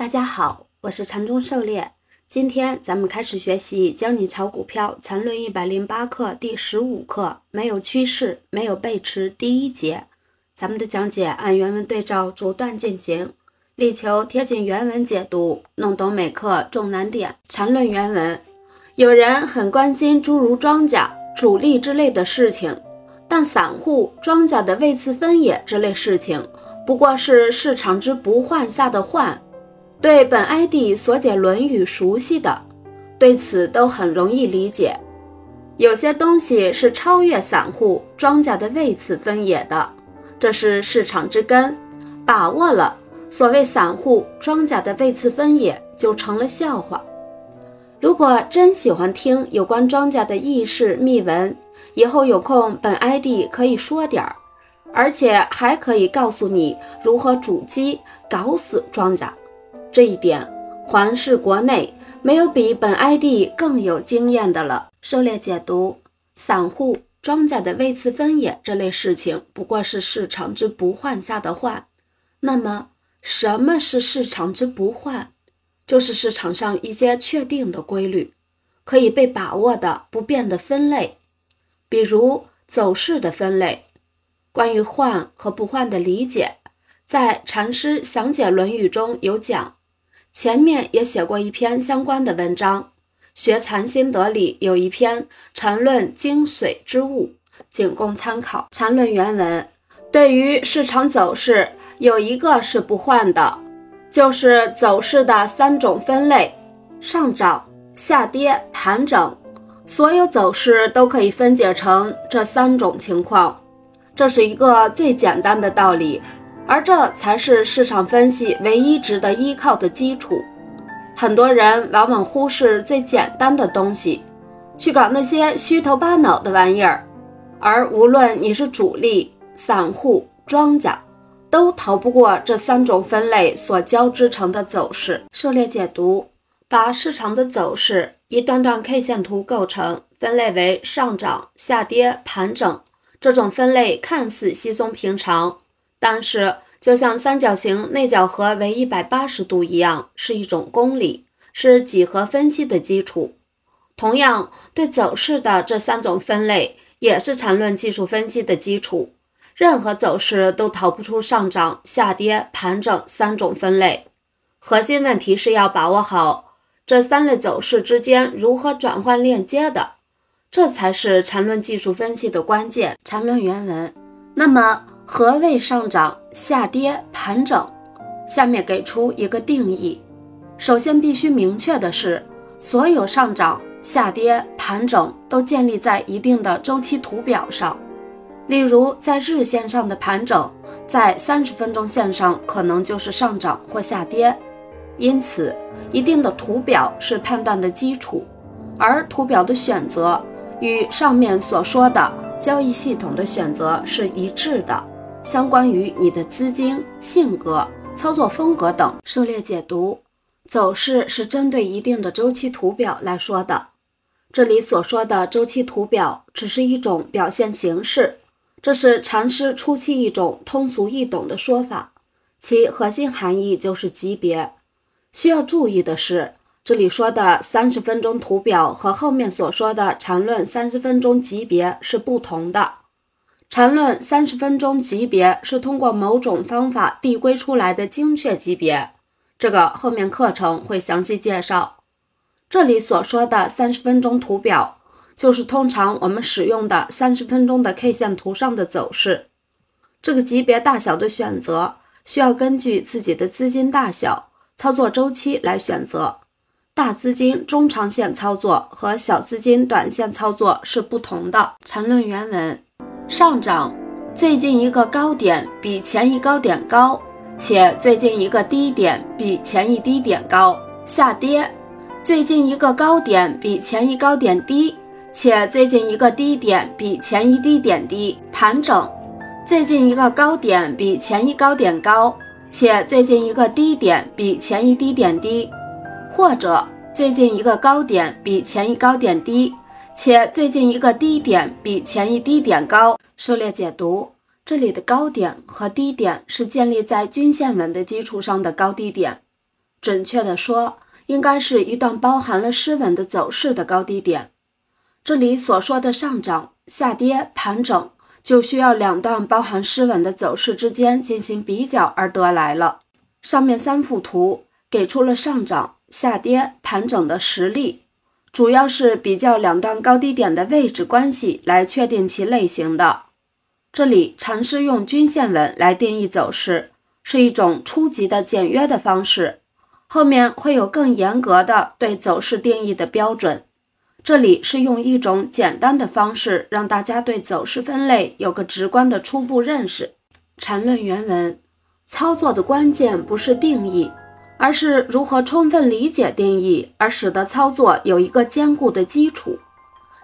大家好，我是禅中狩猎。今天咱们开始学习《教你炒股票禅论108课》第15课，没有趋势，没有背驰第一节。咱们的讲解按原文对照逐段进行，力求贴近原文解读，弄懂每课重难点。禅论原文：有人很关心诸如庄家、主力之类的事情，但散户、庄家的位次分野之类事情，不过是市场之不患下的患。对本 ID 所解《论语》熟悉的，对此都很容易理解。有些东西是超越散户、庄家的位次分野的，这是市场之根。把握了，所谓散户、庄家的位次分野就成了笑话。如果真喜欢听有关庄家的轶事秘闻，以后有空本 ID 可以说点儿，而且还可以告诉你如何阻击、搞死庄家。这一点，环视国内，没有比本 ID 更有经验的了。狩猎解读：散户、庄家的位次分野这类事情，不过是市场之不患下的患。那么，什么是市场之不患？就是市场上一些确定的规律，可以被把握的不变的分类，比如走势的分类。关于患和不患的理解，在禅师详解《论语》中有讲。前面也写过一篇相关的文章，学禅心得里有一篇禅论精髓之物，仅供参考。禅论原文：对于市场走势，有一个是不患的，就是走势的三种分类，上涨、下跌、盘整。所有走势都可以分解成这三种情况，这是一个最简单的道理，而这才是市场分析唯一值得依靠的基础。很多人往往忽视最简单的东西，去搞那些虚头巴脑的玩意儿，而无论你是主力、散户、庄家，都逃不过这三种分类所交织成的走势。狩猎解读：把市场的走势一段段 K 线图构成，分类为上涨、下跌、盘整。这种分类看似稀松平常，但是就像三角形内角和为180度一样，是一种公理，是几何分析的基础。同样，对走势的这三种分类也是缠论技术分析的基础。任何走势都逃不出上涨、下跌、盘整三种分类。核心问题是要把握好这三类走势之间如何转换链接的，这才是缠论技术分析的关键。缠论原文：那么何谓上涨、下跌、盘整？下面给出一个定义。首先必须明确的是，所有上涨、下跌、盘整都建立在一定的周期图表上。例如，在日线上的盘整，在30分钟线上可能就是上涨或下跌。因此，一定的图表是判断的基础，而图表的选择与上面所说的交易系统的选择是一致的，相关于你的资金、性格、操作风格等。狩猎解读：走势是针对一定的周期图表来说的。这里所说的周期图表只是一种表现形式，这是禅师初期一种通俗易懂的说法，其核心含义就是级别。需要注意的是，这里说的30分钟图表和后面所说的禅论30分钟级别是不同的。禅论30分钟级别是通过某种方法递归出来的精确级别，这个后面课程会详细介绍。这里所说的30分钟图表，就是通常我们使用的30分钟的 K 线图上的走势。这个级别大小的选择，需要根据自己的资金大小、操作周期来选择。大资金中长线操作和小资金短线操作是不同的。禅论原文：上涨，最近一个高点比前一高点高，且最近一个低点比前一低点高。下跌，最近一个高点比前一高点低，且最近一个低点比前一低点低。盘整，最近一个高点比前一高点高，且最近一个低点比前一低点低，或者最近一个高点比前一高点低，且最近一个低点比前一低点高。狩猎解读：这里的高点和低点是建立在均线纹的基础上的高低点，准确地说，应该是一段包含了失稳的走势的高低点。这里所说的上涨、下跌、盘整，就需要两段包含失稳的走势之间进行比较而得来了。上面三幅图给出了上涨、下跌、盘整的实例，主要是比较两段高低点的位置关系来确定其类型的。这里禅师用均线纹来定义走势，是一种初级的简约的方式，后面会有更严格的对走势定义的标准。这里是用一种简单的方式让大家对走势分类有个直观的初步认识。禅论原文，操作的关键不是定义，而是如何充分理解定义，而使得操作有一个坚固的基础。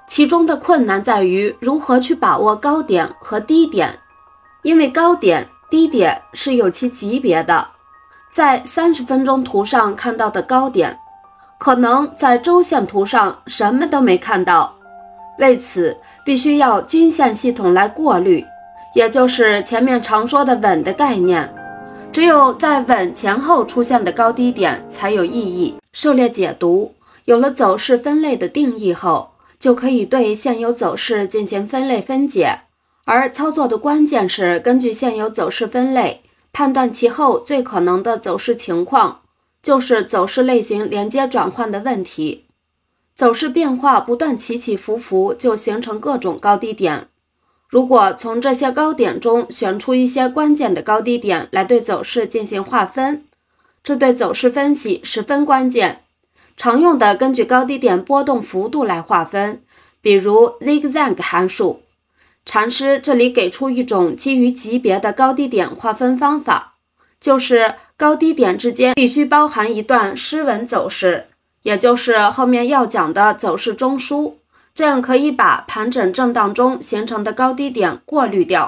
其中的困难在于如何去把握高点和低点，因为高点、低点是有其级别的。在30分钟图上看到的高点，可能在周线图上什么都没看到，为此必须要均线系统来过滤，也就是前面常说的稳的概念。只有在稳前后出现的高低点才有意义。狩猎解读有了走势分类的定义后，就可以对现有走势进行分类分解，而操作的关键是根据现有走势分类判断其后最可能的走势情况，就是走势类型连接转换的问题。走势变化不断起起伏伏，就形成各种高低点。如果从这些高点中选出一些关键的高低点来对走势进行划分，这对走势分析十分关键。常用的根据高低点波动幅度来划分，比如 zigzag 函数。禅师这里给出一种基于级别的高低点划分方法，就是高低点之间必须包含一段失稳走势，也就是后面要讲的走势中枢。这样可以把盘整震荡中形成的高低点过滤掉。